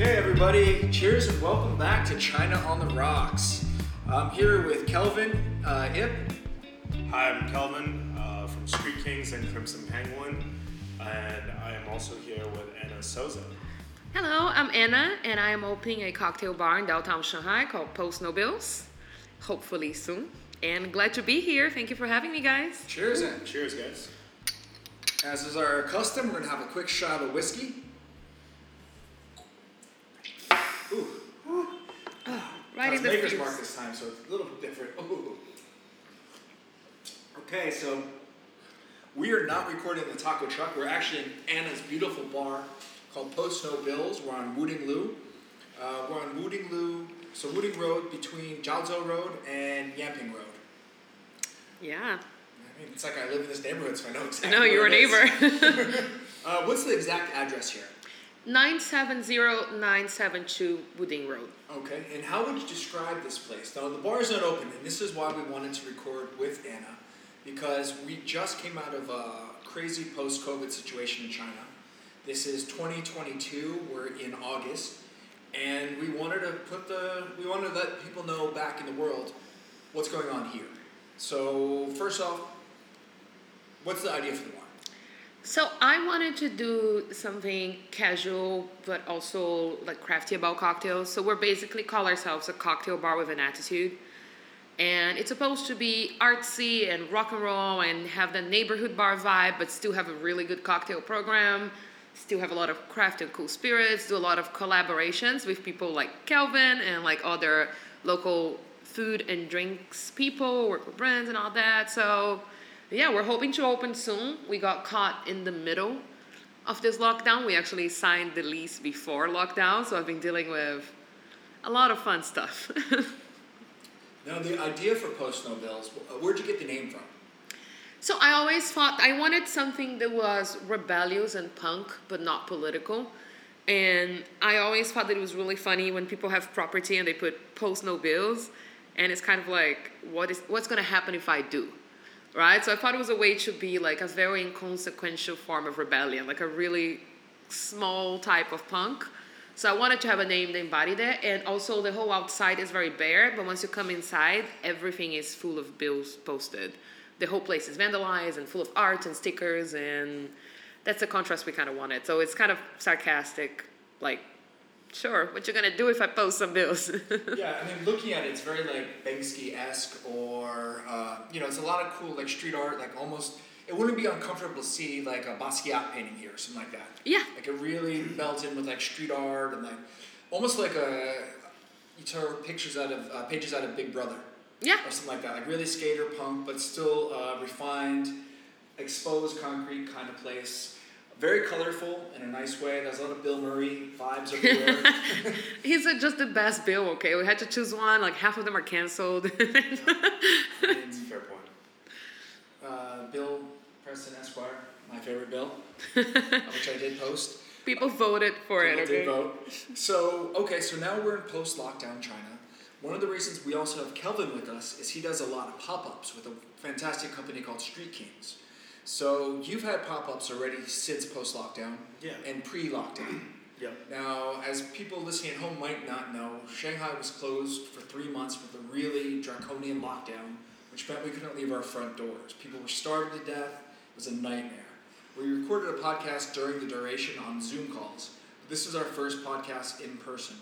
Okay, everybody, cheers and welcome back to China on the Rocks. I'm here with Kelvin Ip. Hi, I'm Kelvin from Street Kings and Crimson Penguin, and I am also here with Anna Souza. Hello, I'm Anna, and I am opening a cocktail bar in downtown Shanghai called Post No Bills, hopefully soon. And glad to be here. Thank you for having me, guys. Cheers, and cheers, guys. As is our custom, we're gonna have a quick shot of whiskey. Ooh. Ooh. Oh, right in the maker's mark this time, so it's a little different. Ooh. Okay, so we are not recording the taco truck. We're actually in Anna's beautiful bar called Post No Bills. We're on Wuding Lu, so Wuding Road between Jiaozhou Road and Yanping Road. Yeah. I mean, it's like I live in this neighborhood, so I know exactly. I know you're a neighbor. What's the exact address here? 970972 Wuding Road. Okay, and how would you describe this place? Now, the bar is not open, and this is why we wanted to record with Anna, because we just came out of a crazy post-COVID situation in China. This is 2022, we're in August, and we wanted to let people know back in the world what's going on here. So, first off, what's the idea for the bar? So I wanted to do something casual, but also like crafty about cocktails. So we're basically call ourselves a cocktail bar with an attitude. And it's supposed to be artsy and rock and roll and have the neighborhood bar vibe, but still have a really good cocktail program, still have a lot of craft and cool spirits, do a lot of collaborations with people like Kelvin and like other local food and drinks people, work with brands and all that. So yeah, we're hoping to open soon. We got caught in the middle of this lockdown. We actually signed the lease before lockdown, so I've been dealing with a lot of fun stuff. Now, the idea for Post No Bills, where'd you get the name from? So I always thought I wanted something that was rebellious and punk, but not political. And I always thought that it was really funny when people have property and they put Post No Bills, and it's kind of like, what's going to happen if I do? Right? So I thought it was a way to be like a very inconsequential form of rebellion, like a really small type of punk. So I wanted to have a name that embodied that. And also the whole outside is very bare, but once you come inside, everything is full of bills posted. The whole place is vandalized and full of art and stickers, and that's the contrast we kind of wanted. So it's kind of sarcastic, like, sure, what you gonna do if I post some bills? Yeah, I mean, looking at it, it's very like Banksy-esque, or it's a lot of cool like street art. Like almost, it wouldn't be uncomfortable to see like a Basquiat painting here or something like that. Yeah, like it really melds in with like street art and like almost like you took pages out of Big Brother. Yeah, or something like that. Like really skater punk, but still refined, exposed concrete kind of place. Very colorful in a nice way. There's a lot of Bill Murray vibes everywhere. He's just the best Bill, okay? We had to choose one. Like, half of them are canceled. Yeah. I mean, fair point. Bill Preston Esquire, my favorite Bill, which I did post. People voted for it, okay? People did vote. So now we're in post-lockdown China. One of the reasons we also have Kelvin with us is he does a lot of pop-ups with a fantastic company called Street Kings. So you've had pop-ups already since post-lockdown and pre-lockdown. Yeah. Now, as people listening at home might not know, Shanghai was closed for 3 months with a really draconian lockdown, which meant we couldn't leave our front doors. People were starving to death. It was a nightmare. We recorded a podcast during the duration on Zoom calls. This is our first podcast in person.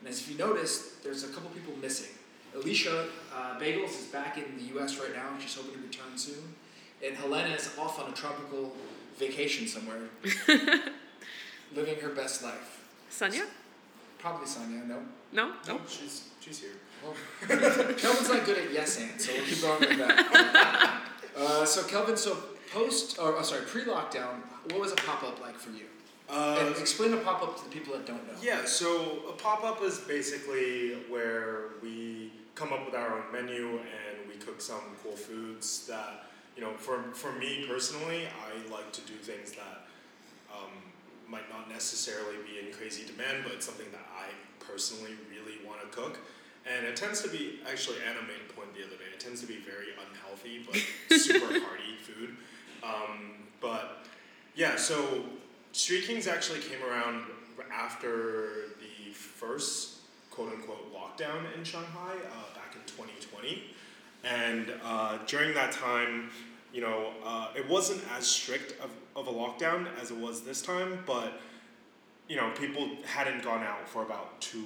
And as you noticed, there's a couple people missing. Alicia Bagels is back in the U.S. right now. She's hoping to return soon. And Helena is off on a tropical vacation somewhere, living her best life. Sonia? Probably Sonia, no. No, she's here. Well, Kelvin's not good at yes and, so we'll keep going with that. So Kelvin, pre-lockdown, what was a pop-up like for you? And explain a pop-up to the people that don't know. Yeah, so a pop-up is basically where we come up with our own menu and we cook some cool foods that... You know, for me personally, I like to do things that might not necessarily be in crazy demand, but it's something that I personally really want to cook. And it tends to be, actually, Anna made a point the other day, it tends to be very unhealthy, but super hearty food. So Street Kings actually came around after the the first quote-unquote lockdown in Shanghai back in 2020. And during that time, you know, it wasn't as strict of a lockdown as it was this time, but, you know, people hadn't gone out for about 2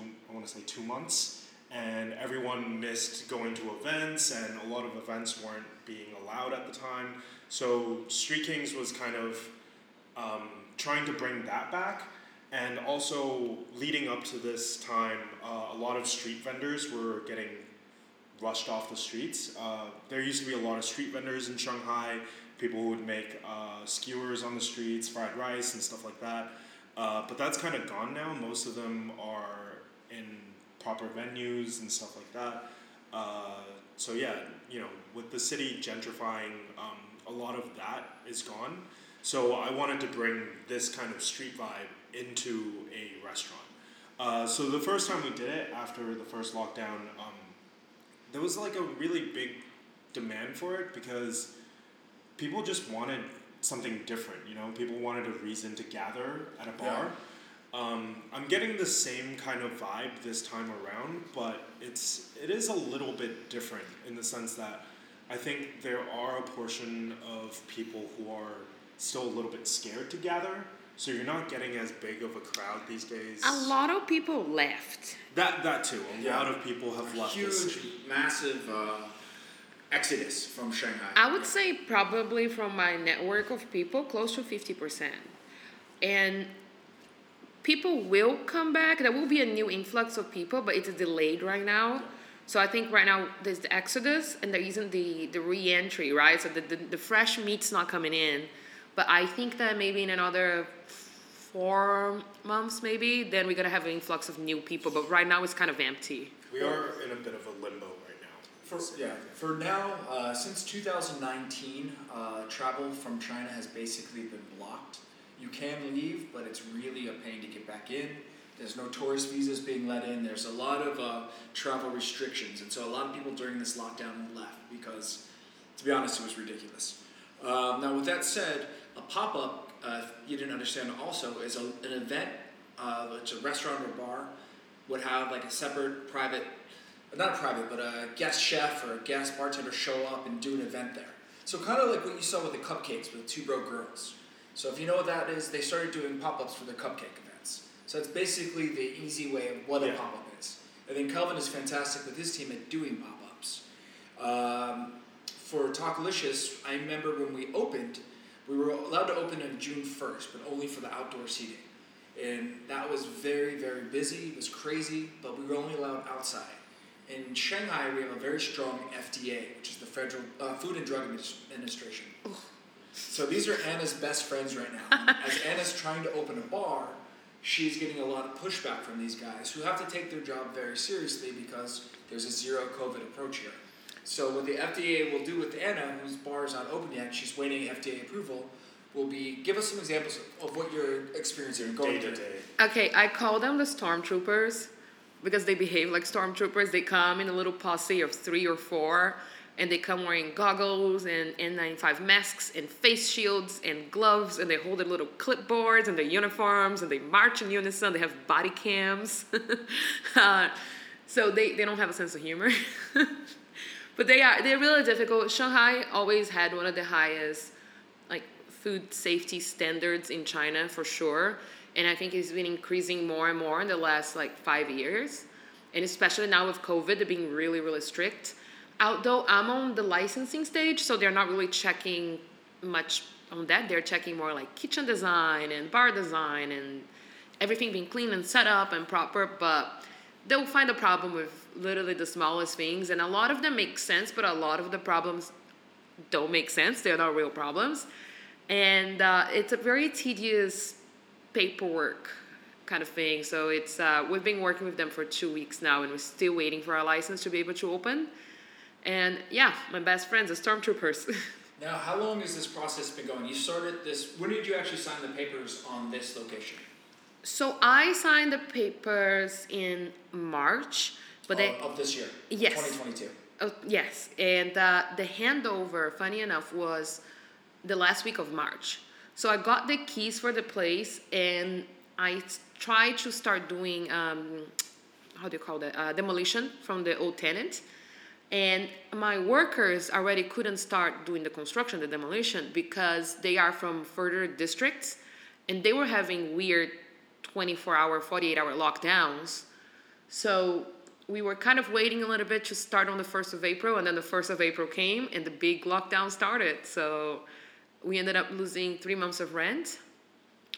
months, and everyone missed going to events, and a lot of events weren't being allowed at the time. So Street Kings was kind of trying to bring that back. And also, leading up to this time, a lot of street vendors were getting rushed off the streets. There used to be a lot of street vendors in Shanghai, people who would make skewers on the streets, fried rice, and stuff like that. But that's kind of gone now. Most of them are in proper venues and stuff like that. So yeah, you know, with the city gentrifying, a lot of that is gone. So I wanted to bring this kind of street vibe into a restaurant. So the first time we did it, after the first lockdown, there was like a really big demand for it because people just wanted something different, you know? People wanted a reason to gather at a bar. Yeah. I'm getting the same kind of vibe this time around, but it is a little bit different in the sense that I think there are a portion of people who are still a little bit scared to gather. So you're not getting as big of a crowd these days. A lot of people left. That too. A lot of people have left. Massive exodus from Shanghai. I would say probably from my network of people, close to 50%. And people will come back. There will be a new influx of people, but it's delayed right now. So I think right now there's the exodus and there isn't the re-entry, right? So the fresh meat's not coming in. But I think that maybe in another 4 months, maybe, then we're going to have an influx of new people. But right now, it's kind of empty. We are in a bit of a limbo right now. For now, since 2019, travel from China has basically been blocked. You can leave, but it's really a pain to get back in. There's no tourist visas being let in. There's a lot of travel restrictions. And so a lot of people during this lockdown left because, to be honest, it was ridiculous. Now, with that said, a pop-up, if you didn't understand also, is an event, it's a restaurant or a bar, would have like a separate private, not a private, but a guest chef or a guest bartender show up and do an event there. So kind of like what you saw with the cupcakes with Two Bro Girls. So if you know what that is, they started doing pop-ups for the cupcake events. So it's basically the easy way of what a pop-up is. And then Kelvin is fantastic with his team at doing pop-ups. For Talkalicious, I remember when we opened, we were allowed to open on June 1st, but only for the outdoor seating. And that was very, very busy. It was crazy, but we were only allowed outside. In Shanghai, we have a very strong FDA, which is the Federal Food and Drug Administration. Ooh. So these are Anna's best friends right now. As Anna's trying to open a bar, she's getting a lot of pushback from these guys who have to take their job very seriously because there's a zero-COVID approach here. So what the FDA will do with Anna, whose bar is not open yet, she's waiting FDA approval, will be, give us some examples of what you're experiencing going through. Okay, I call them the stormtroopers because they behave like stormtroopers. They come in a little posse of 3 or 4, and they come wearing goggles and N95 masks and face shields and gloves, and they hold their little clipboards and their uniforms, and they march in unison. They have body cams. So they don't have a sense of humor. But they're really difficult. Shanghai always had one of the highest food safety standards in China for sure. And I think it's been increasing more and more in the last 5 years. And especially now with COVID, they're being really, really strict. Although I'm on the licensing stage, so they're not really checking much on that. They're checking more kitchen design and bar design and everything being clean and set up and proper. But they'll find a problem with literally the smallest things, and a lot of them make sense, but a lot of the problems don't make sense. They're not real problems. And it's a very tedious paperwork kind of thing. So it's we've been working with them for 2 weeks now, and we're still waiting for our license to be able to open. And yeah, my best friends are stormtroopers. Now, how long has this process been going? You started this, when did you actually sign the papers on this location? So I signed the papers in March. But of this year? Yes. 2022. Oh, yes. And the handover, funny enough, was the last week of March. So I got the keys for the place, and I try to start doing, how do you call that, demolition from the old tenants. And my workers already couldn't start doing the construction, the demolition, because they are from further districts, and they were having weird 24-hour, 48-hour lockdowns. So we were kind of waiting a little bit to start on the 1st of April, and then the 1st of April came, and the big lockdown started. So we ended up losing 3 months of rent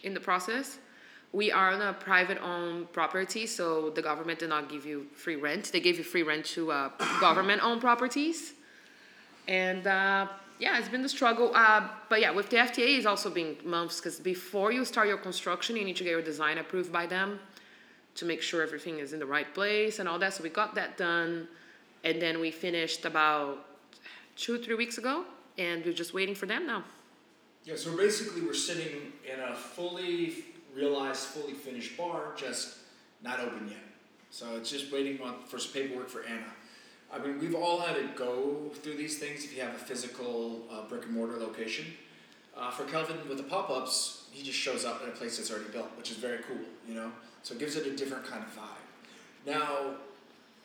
in the process. We are on a private-owned property, so the government did not give you free rent. They gave you free rent to government-owned properties. And, yeah, it's been the struggle. But, yeah, with the FTA, it's also been months, because before you start your construction, you need to get your design approved by them to make sure everything is in the right place and all that. So we got that done, and then we finished about 2-3 weeks ago, and we're just waiting for them now. Yeah, so basically we're sitting in a fully realized, fully finished bar, just not open yet. So it's just waiting for some paperwork for Anna. I mean, we've all had to go through these things if you have a physical brick-and-mortar location. For Kelvin, with the pop-ups, he just shows up at a place that's already built, which is very cool, you know? So it gives it a different kind of vibe. Now,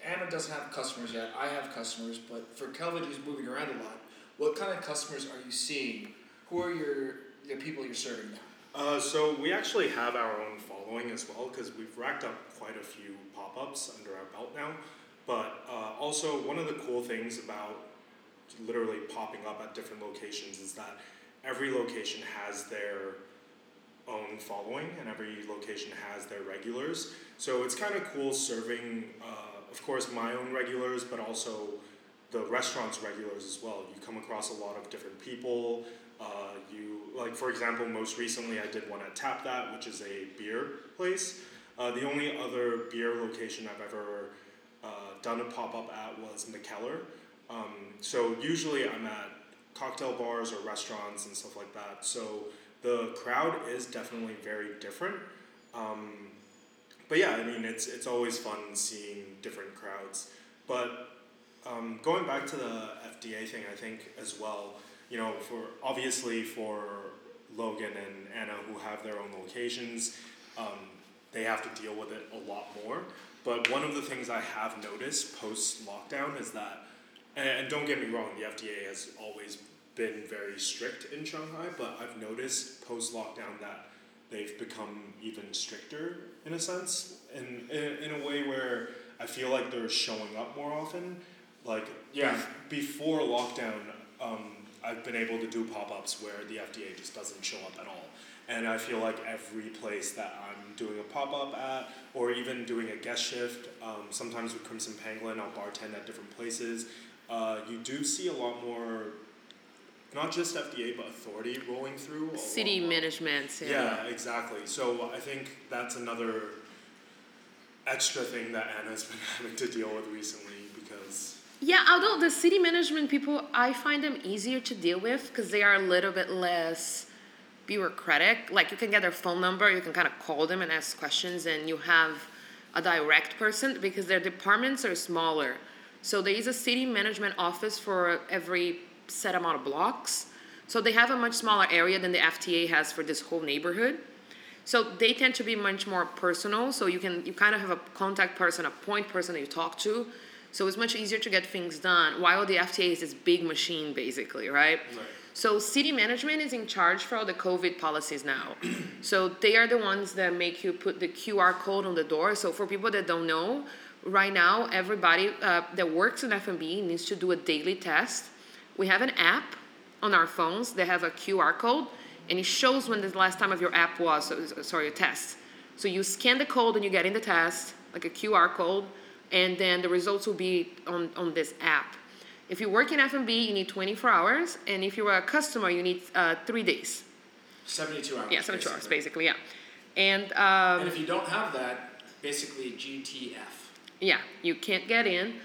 Anna doesn't have customers yet. I have customers, but for Kelvin, who's moving around a lot, what kind of customers are you seeing? Who are the people you're serving now? So we actually have our own following as well, because we've racked up quite a few pop-ups under our belt now. But also, one of the cool things about literally popping up at different locations is that every location has their own following, and every location has their regulars. So it's kind of cool serving, of course, my own regulars, but also the restaurant's regulars as well. You come across a lot of different people. Like, for example, most recently I did one at Tap That, which is a beer place. The only other beer location I've ever done a pop-up at was McKellar. So usually I'm at cocktail bars or restaurants and stuff like that. So the crowd is definitely very different. But yeah, I mean, it's always fun seeing different crowds. But going back to the FDA thing, I think as well, you know, for Logan and Anna, who have their own locations, they have to deal with it a lot more. But one of the things I have noticed post-lockdown is that, and don't get me wrong, the FDA has always been very strict in Shanghai, but I've noticed post-lockdown that they've become even stricter, in a sense, in a way where I feel like they're showing up more often. Like, yeah, before lockdown, I've been able to do pop-ups where the FDA just doesn't show up at all. And I feel like every place that I'm doing a pop-up at, or even doing a guest shift, sometimes with Crimson Penguin, I'll bartend at different places. You do see a lot more, not just FDA, but authority rolling through. City management. Yeah, exactly. So I think that's another extra thing that Anna's been having to deal with recently, because... Yeah, although the city management people, I find them easier to deal with because they are a little bit less bureaucratic. Like, you can get their phone number, you can kind of call them and ask questions, and you have a direct person because their departments are smaller. So there is a city management office for every set amount of blocks. So they have a much smaller area than the FTA has for this whole neighborhood. So they tend to be much more personal. So you kind of have a contact person, a point person that you talk to. So it's much easier to get things done, while the FTA is this big machine, basically, right? So city management is in charge for all the COVID policies now. So they are the ones that make you put the QR code on the door. So for people that don't know, right now, everybody that works in F&B needs to do a daily test. We have an app on our phones that have a QR code, and it shows when the last time of your app was, your test. So you scan the code and you get in the test, like a QR code, and then the results will be on this app. If you work in F&B, you need 24 hours, and if you're a customer, you need 3 days. 72 hours. Yeah, 72 hours, basically, yeah. And if you don't have that, basically GTF. Yeah, you can't get in.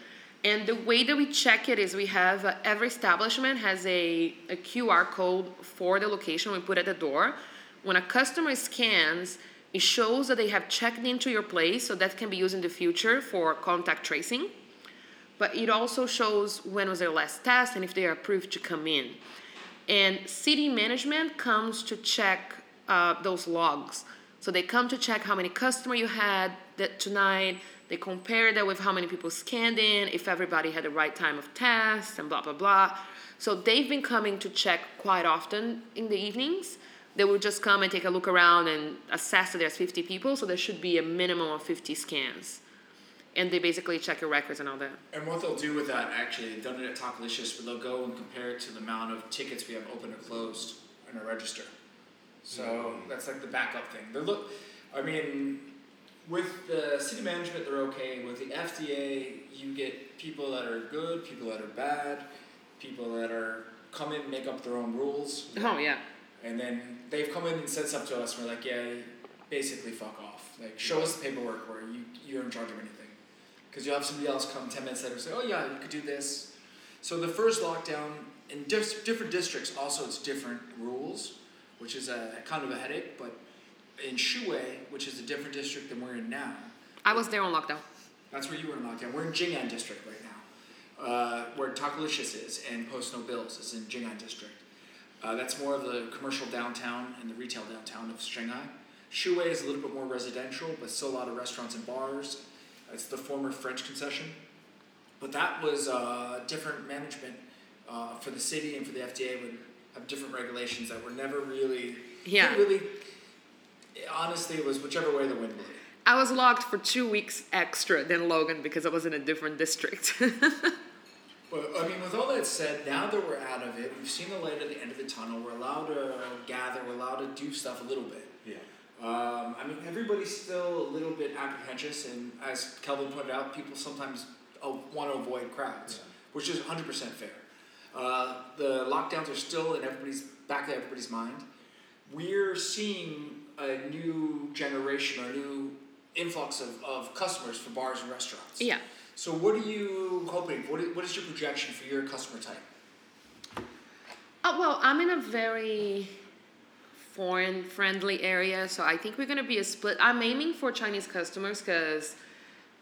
And the way that we check it is we have every establishment has a QR code for the location we put at the door. When a customer scans, it shows that they have checked into your place, so that can be used in the future for contact tracing. But it also shows when was their last test and if they are approved to come in. And city management comes to check those logs. So they come to check how many customers you had that tonight. They compare that with how many people scanned in, if everybody had the right time of test, and blah, blah, blah. So they've been coming to check quite often in the evenings. They will just come and take a look around and assess that there's 50 people, so there should be a minimum of 50 scans. And they basically check your records and all that. And what they'll do with that, actually, they've done it at Talkalicious, where they'll go and compare it to the amount of tickets we have open or closed in our register. So that's like the backup thing. They look, I mean, with the city management, they're okay. With the FDA, you get people that are good, people that are bad, people that are come in and make up their own rules. Oh, yeah. And then they've come in and said stuff to us, and we're like, yeah, basically fuck off. Like, show us the paperwork where you're in charge of anything. Because you'll have somebody else come 10 minutes later and say, oh yeah, you could do this. So the first lockdown, in different districts also it's different rules, which is a kind of a headache, but in Xuhui, which is a different district than we're in now. I was there on lockdown. That's where you were in lockdown. We're in Jing'an District right now, where Talkalicious is and Post No Bills is in Jing'an District. That's more of the commercial downtown and the retail downtown of Shanghai. Xuhui is a little bit more residential, but still a lot of restaurants and bars. It's the former French concession. But that was different management for the city and for the FDA would have different regulations that were never really... Yeah. Really, honestly, it was whichever way the wind blew. I was locked for 2 weeks extra than Logan because I was in a different district. But, I mean, with all that said, now that we're out of it, we've seen the light at the end of the tunnel. We're allowed to gather. We're allowed to do stuff a little bit. Yeah. I mean, everybody's still a little bit apprehensive, and as Kelvin pointed out, people sometimes want to avoid crowds, which is 100% fair. The lockdowns are still in everybody's back of everybody's mind. We're seeing a new generation, a new influx of customers for bars and restaurants. Yeah. So what are you hoping? What is your projection for your customer type? Well, I'm in a very... foreign-friendly area, so I think we're going to be a split. I'm aiming for Chinese customers because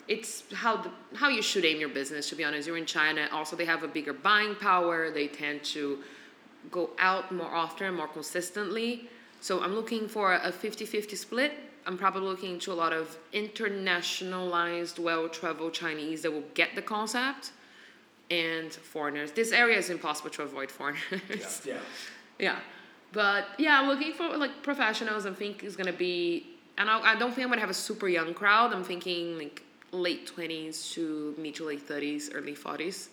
it's how you should aim your business, to be honest. You're in China. Also, they have a bigger buying power. They tend to go out more often, more consistently. So I'm looking for a 50-50 split. I'm probably looking to a lot of internationalized, well-traveled Chinese that will get the concept and foreigners. This area is impossible to avoid foreigners. Yeah. Yeah. But yeah, I'm looking for like professionals. I think it's gonna be, and I don't think I'm gonna have a super young crowd. I'm thinking like late 20s to mid to late 30s, early 40s. It's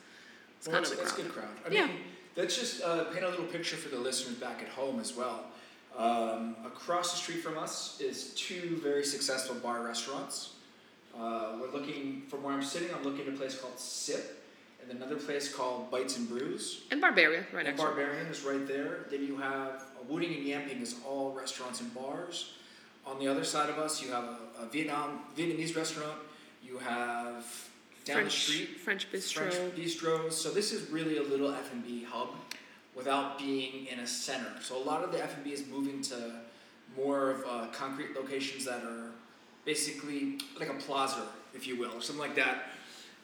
well, kind of a crowd. That's a good crowd. I mean, let's just paint a little picture for the listeners back at home as well. Across the street from us is two very successful bar restaurants. We're looking from where I'm sitting. I'm looking at a place called Sip. And another place called Bites and Brews. And Barbarian, right next to it. And Barbarian is right there. Then you have Wuding and Yanping is all restaurants and bars. On the other side of us, you have a Vietnamese restaurant. You have French bistros. So this is really a little F&B hub without being in a center. So a lot of the F&B is moving to more of concrete locations that are basically like a plaza, if you will, or something like that.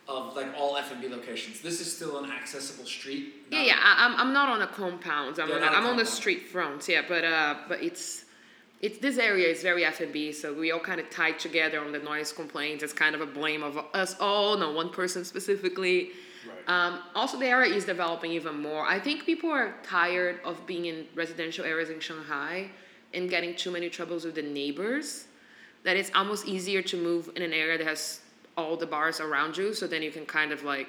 Of like all F&B locations. This is still an accessible street. I'm not on a compound. I'm on the street front. Yeah, but it's this area is very F&B, so we all kind of tied together on the noise complaints. It's kind of a blame of us all, not one person specifically. Right. Also, the area is developing even more. I think people are tired of being in residential areas in Shanghai and getting too many troubles with the neighbors. That it's almost easier to move in an area that has all the bars around you, so then you can kind of like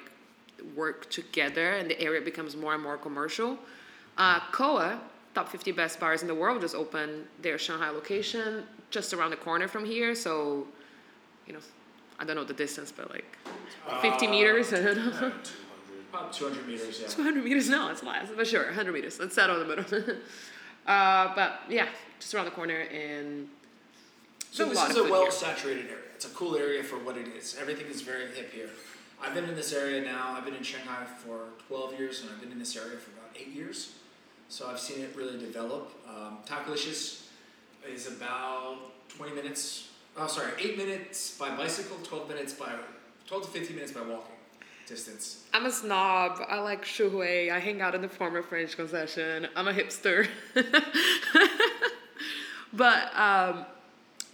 work together and the area becomes more and more commercial. Koa, top 50 best bars in the world, just opened their Shanghai location just around the corner from here. So, you know, I don't know the distance, but like 50 meters, I don't know. 200. About 200 meters, yeah. 200 meters, no, it's less, but sure, 100 meters. Let's settle in the middle. But yeah, just around the corner and... So this is a well-saturated area. It's a cool area for what it is. Everything is very hip here. I've been in this area now. I've been in Shanghai for 12 years, and I've been in this area for about 8 years. So I've seen it really develop. Talkalicious is about 20 minutes. Oh, sorry, 8 minutes by bicycle, 12 to 15 minutes by walking distance. I'm a snob. I like Xuhui. I hang out in the former French concession. I'm a hipster. But...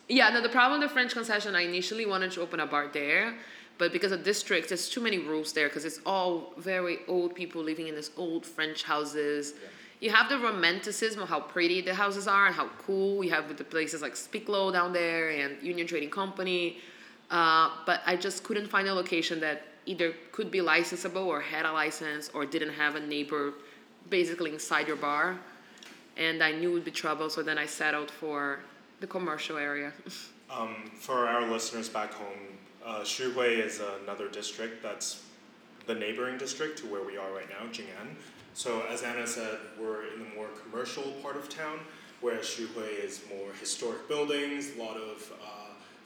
Yeah, no, the problem with the French concession, I initially wanted to open a bar there, but because of district, there's too many rules there because it's all very old people living in these old French houses. Yeah. You have the romanticism of how pretty the houses are and how cool we have with the places like Speak Low down there and Union Trading Company. But I just couldn't find a location that either could be licensable or had a license or didn't have a neighbor basically inside your bar. And I knew it would be trouble, so then I settled for the commercial area. For our listeners back home, Xuhui is another district that's the neighboring district to where we are right now, Jing'an. So as Anna said, we're in the more commercial part of town, whereas Xuhui is more historic buildings, a lot of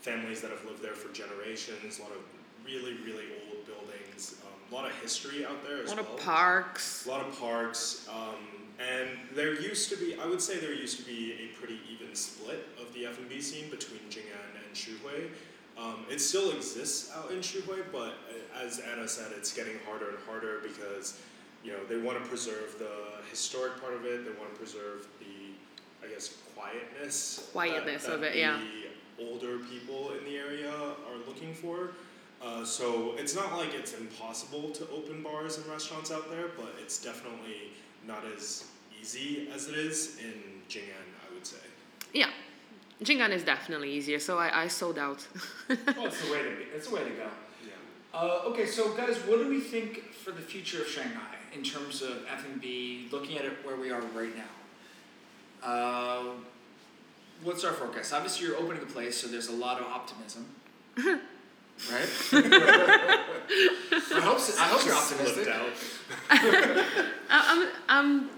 families that have lived there for generations, a lot of really, really old buildings, a lot of history out there as well. A lot of parks. And there used to be, I would say there used to be a pretty even split of the F&B scene between Jing'an and Xuhui. It still exists out in Xuhui, but as Anna said, it's getting harder and harder because, you know, they want to preserve the historic part of it. They want to preserve the, I guess, quietness of it, yeah. The older people in the area are looking for. So it's not like it's impossible to open bars and restaurants out there, but it's definitely not as easy as it is in Jing'an, I would say. Yeah, Jing'an is definitely easier, so I sold out. It's the way to go. Yeah. Okay, so guys, what do we think for the future of Shanghai in terms of F&B, looking at it where we are right now? What's our forecast? Obviously, you're opening a place, so there's a lot of optimism. Right? I hope you're optimistic. I'm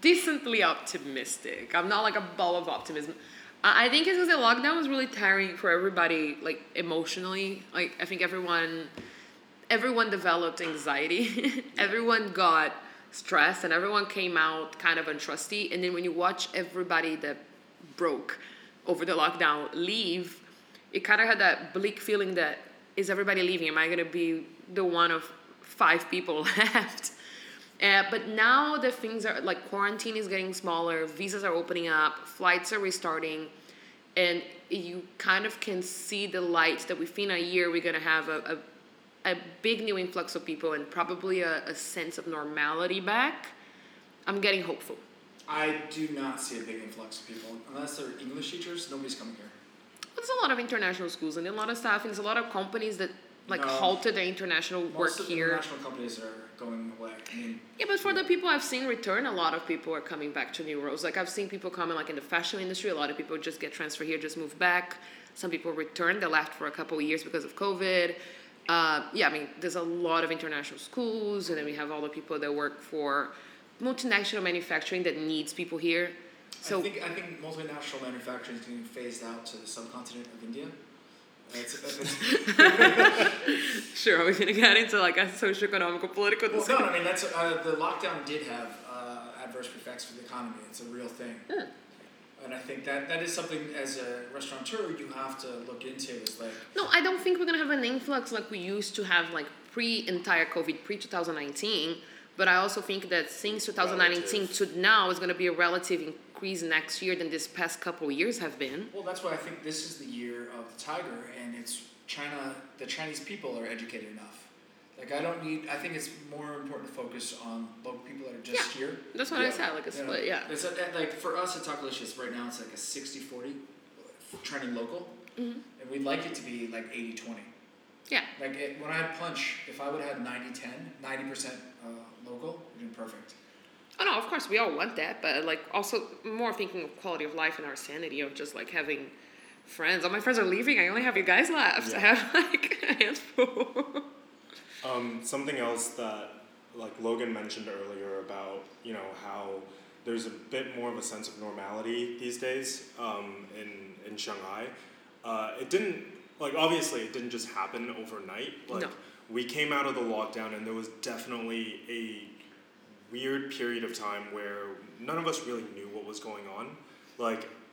decently optimistic. I'm not like a ball of optimism. I think it's because the lockdown was really tiring for everybody, like emotionally. Like I think everyone developed anxiety. Everyone got stressed and everyone came out kind of untrusty. And then when you watch everybody that broke over the lockdown leave, it kind of had that bleak feeling that, is everybody leaving? Am I going to be the one of 5 people left? But now that things are, like, quarantine is getting smaller, visas are opening up, flights are restarting, and you kind of can see the light that within a year we're going to have a big new influx of people and probably a sense of normality back. I'm getting hopeful. I do not see a big influx of people. Unless they're English teachers, nobody's coming here. There's a lot of international schools and a lot of staff, and there's a lot of companies that halted their international work here. Most international companies are going away. I mean, yeah, but for the people I've seen return, a lot of people are coming back to new roles. Like I've seen people coming, like in the fashion industry, a lot of people just get transferred here, just move back. Some people return, they left for a couple of years because of COVID. Yeah, I mean, there's a lot of international schools, and then we have all the people that work for multinational manufacturing that needs people here. So I think multinational manufacturing is being phased out to the subcontinent of India. Sure, are we going to get into like a socio-economic, political discussion? Well, no, I mean, that's, the lockdown did have adverse effects for the economy. It's a real thing. Yeah. And I think that is something as a restaurateur you have to look into. Is like, no, I don't think we're going to have an influx like we used to have like pre-entire COVID, pre-2019. But I also think that since 2019 to now is going to be a relative increase next year than this past couple of years have been. Well, that's why I think this is the year of the tiger, and it's China. The Chinese people are educated enough. Like I think it's more important to focus on local people that are just here. That's what I said. Like a split. You know, yeah. It's like for us at Talkalicious right now, it's like a 60-40 trending local, mm-hmm. and we'd like it to be like 80-20. Yeah. Like when I had punch, if I would have 90-10, 90%. Local, you're doing perfect. Oh no, of course we all want that, but like also more thinking of quality of life and our sanity of just like having friends. All my friends are leaving. I only have you guys left. Yeah. I have like a handful. Something else that like Logan mentioned earlier about how there's a bit more of a sense of normality these days in Shanghai. It didn't obviously it didn't just happen overnight. No. We came out of the lockdown, and there was definitely a weird period of time where none of us really knew what was going on.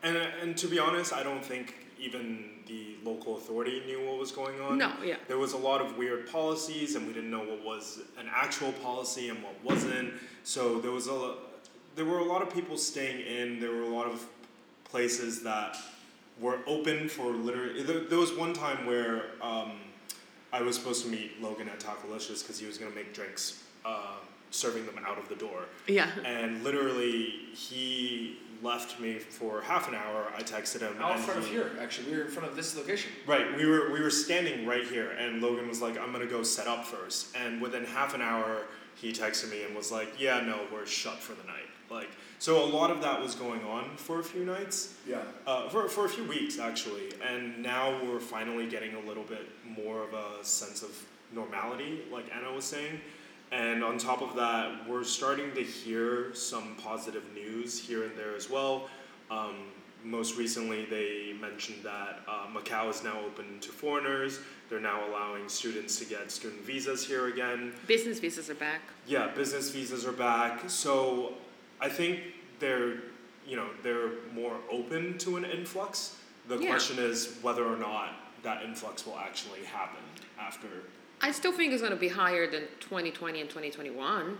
And to be honest, I don't think even the local authority knew what was going on. No, yeah. There was a lot of weird policies, and we didn't know what was an actual policy and what wasn't. So there were a lot of people staying in. There were a lot of places that were open for literally... There was one time where I was supposed to meet Logan at Talkalicious because he was going to make drinks, serving them out of the door. Yeah. And literally, he left me for half an hour. I texted him. Out in front of here, actually. We were in front of this location. Right. We were standing right here, and Logan was like, I'm going to go set up first. And within half an hour, he texted me and was like, yeah, no, we're shut for the night. Like, so a lot of that was going on for a few nights. Yeah. For a few weeks, actually. And now we're finally getting a little bit more of a sense of normality, like Anna was saying. And on top of that, we're starting to hear some positive news here and there as well. Most recently, they mentioned that Macau is now open to foreigners. They're now allowing students to get student visas here again. Business visas are back. Yeah, business visas are back. So I think they're more open to an influx. The question is whether or not that influx will actually happen after. I still think it's going to be higher than 2020 and 2021.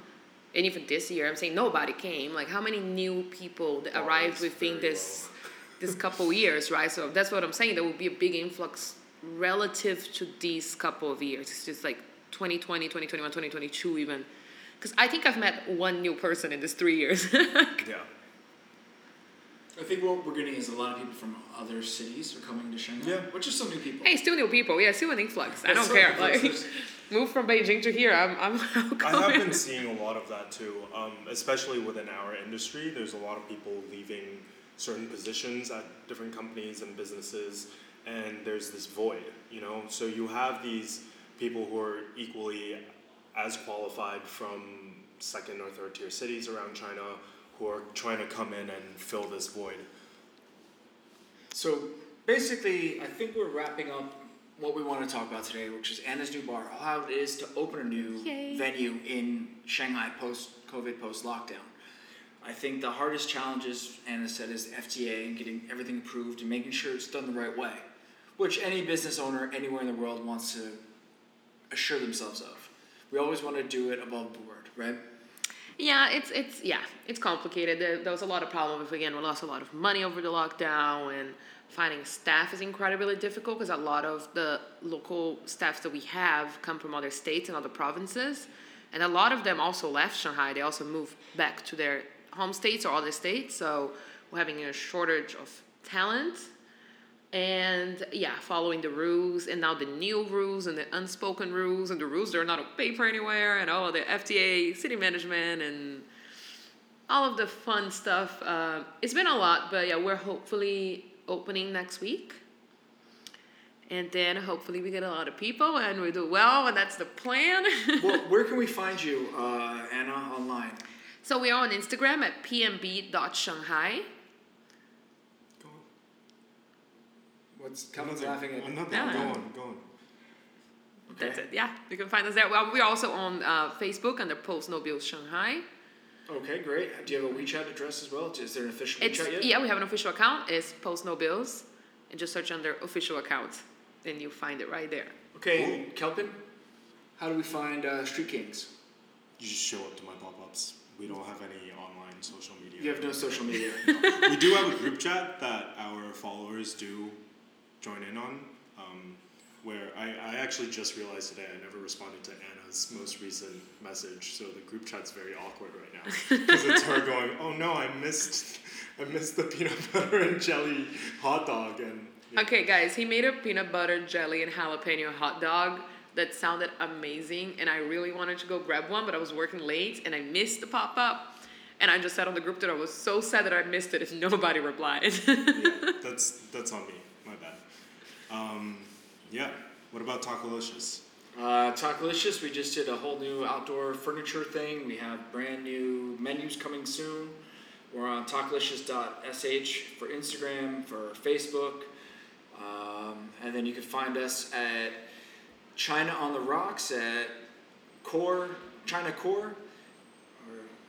And even this year, I'm saying nobody came. Like, how many new people that arrived within this couple years, right? So that's what I'm saying. There will be a big influx relative to these couple of years. It's just like 2020, 2021, 2022 even. Because I think I've met one new person in this 3 years. Yeah. I think what we're getting is a lot of people from other cities are coming to Shanghai, which is some new people. Hey, still new people. Yeah, still an influx. I don't care. Like, move from Beijing to here. I have been seeing a lot of that too, especially within our industry. There's a lot of people leaving certain positions at different companies and businesses, and there's this void, you know? So you have these people who are equally as qualified from second or third tier cities around China who are trying to come in and fill this void. So basically, I think we're wrapping up what we want to talk about today, which is Anna's new bar, how it is to open a new venue in Shanghai post-COVID, post-lockdown. I think the hardest challenges, Anna said, is FTA and getting everything approved and making sure it's done the right way, which any business owner anywhere in the world wants to assure themselves of. We always want to do it above board, right? Yeah, it's complicated. There was a lot of problems. Again, we lost a lot of money over the lockdown, and finding staff is incredibly difficult because a lot of the local staff that we have come from other states and other provinces, and a lot of them also left Shanghai. They also moved back to their home states or other states, so we're having a shortage of talent. And following the rules, and now the new rules and the unspoken rules and the rules that are not on paper anywhere, and all of the FTA, city management, and all of the fun stuff. It's been a lot, but we're hopefully opening next week. And then hopefully we get a lot of people and we do well, and that's the plan. Well, where can we find you, Anna, online? So we are on Instagram at pmb.shanghai. Kevin's laughing at me. Go on. Okay. That's it, you can find us there. Well, we're also on Facebook under Post No Bills Shanghai. Okay, great. Do you have a WeChat address as well? Is there an official WeChat yet? Yeah, we have an official account. It's Post No Bills. And just search under official account, and you'll find it right there. Okay, Kelvin, how do we find Street Kings? You just show up to my pop-ups. We don't have any online social media. You have no social media? No. We do have a group chat that our followers do join in on, where I actually just realized today I never responded to Anna's most recent message, so the group chat's very awkward right now because it's her going, oh no, I missed the peanut butter and jelly hot dog. And okay, guys, he made a peanut butter jelly and jalapeno hot dog that sounded amazing, and I really wanted to go grab one, but I was working late and I missed the pop-up. And I just said on the group that I was so sad that I missed it if nobody replied. That's on me. What about Talkalicious? Talkalicious, we just did a whole new outdoor furniture thing. We have brand new menus coming soon. We're on talkalicious.sh for Instagram, for Facebook. And then you can find us at China on the Rocks at China Core.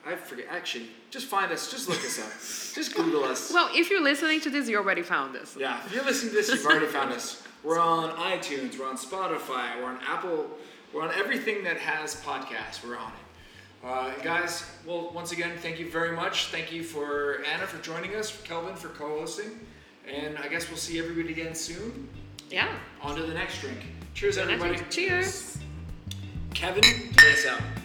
I forget. Actually, just find us. Just look us up. Just Google us. Well, if you're listening to this, you already found us. Yeah, if you're listening to this, you've already found us. We're on iTunes. We're on Spotify. We're on Apple. We're on everything that has podcasts. We're on it. Guys, well, once again, thank you very much. Thank you for Anna for joining us, Kelvin for co-hosting. And I guess we'll see everybody again soon. Yeah. On to the next drink. Cheers, everybody. Cheers. Kevin, play us out.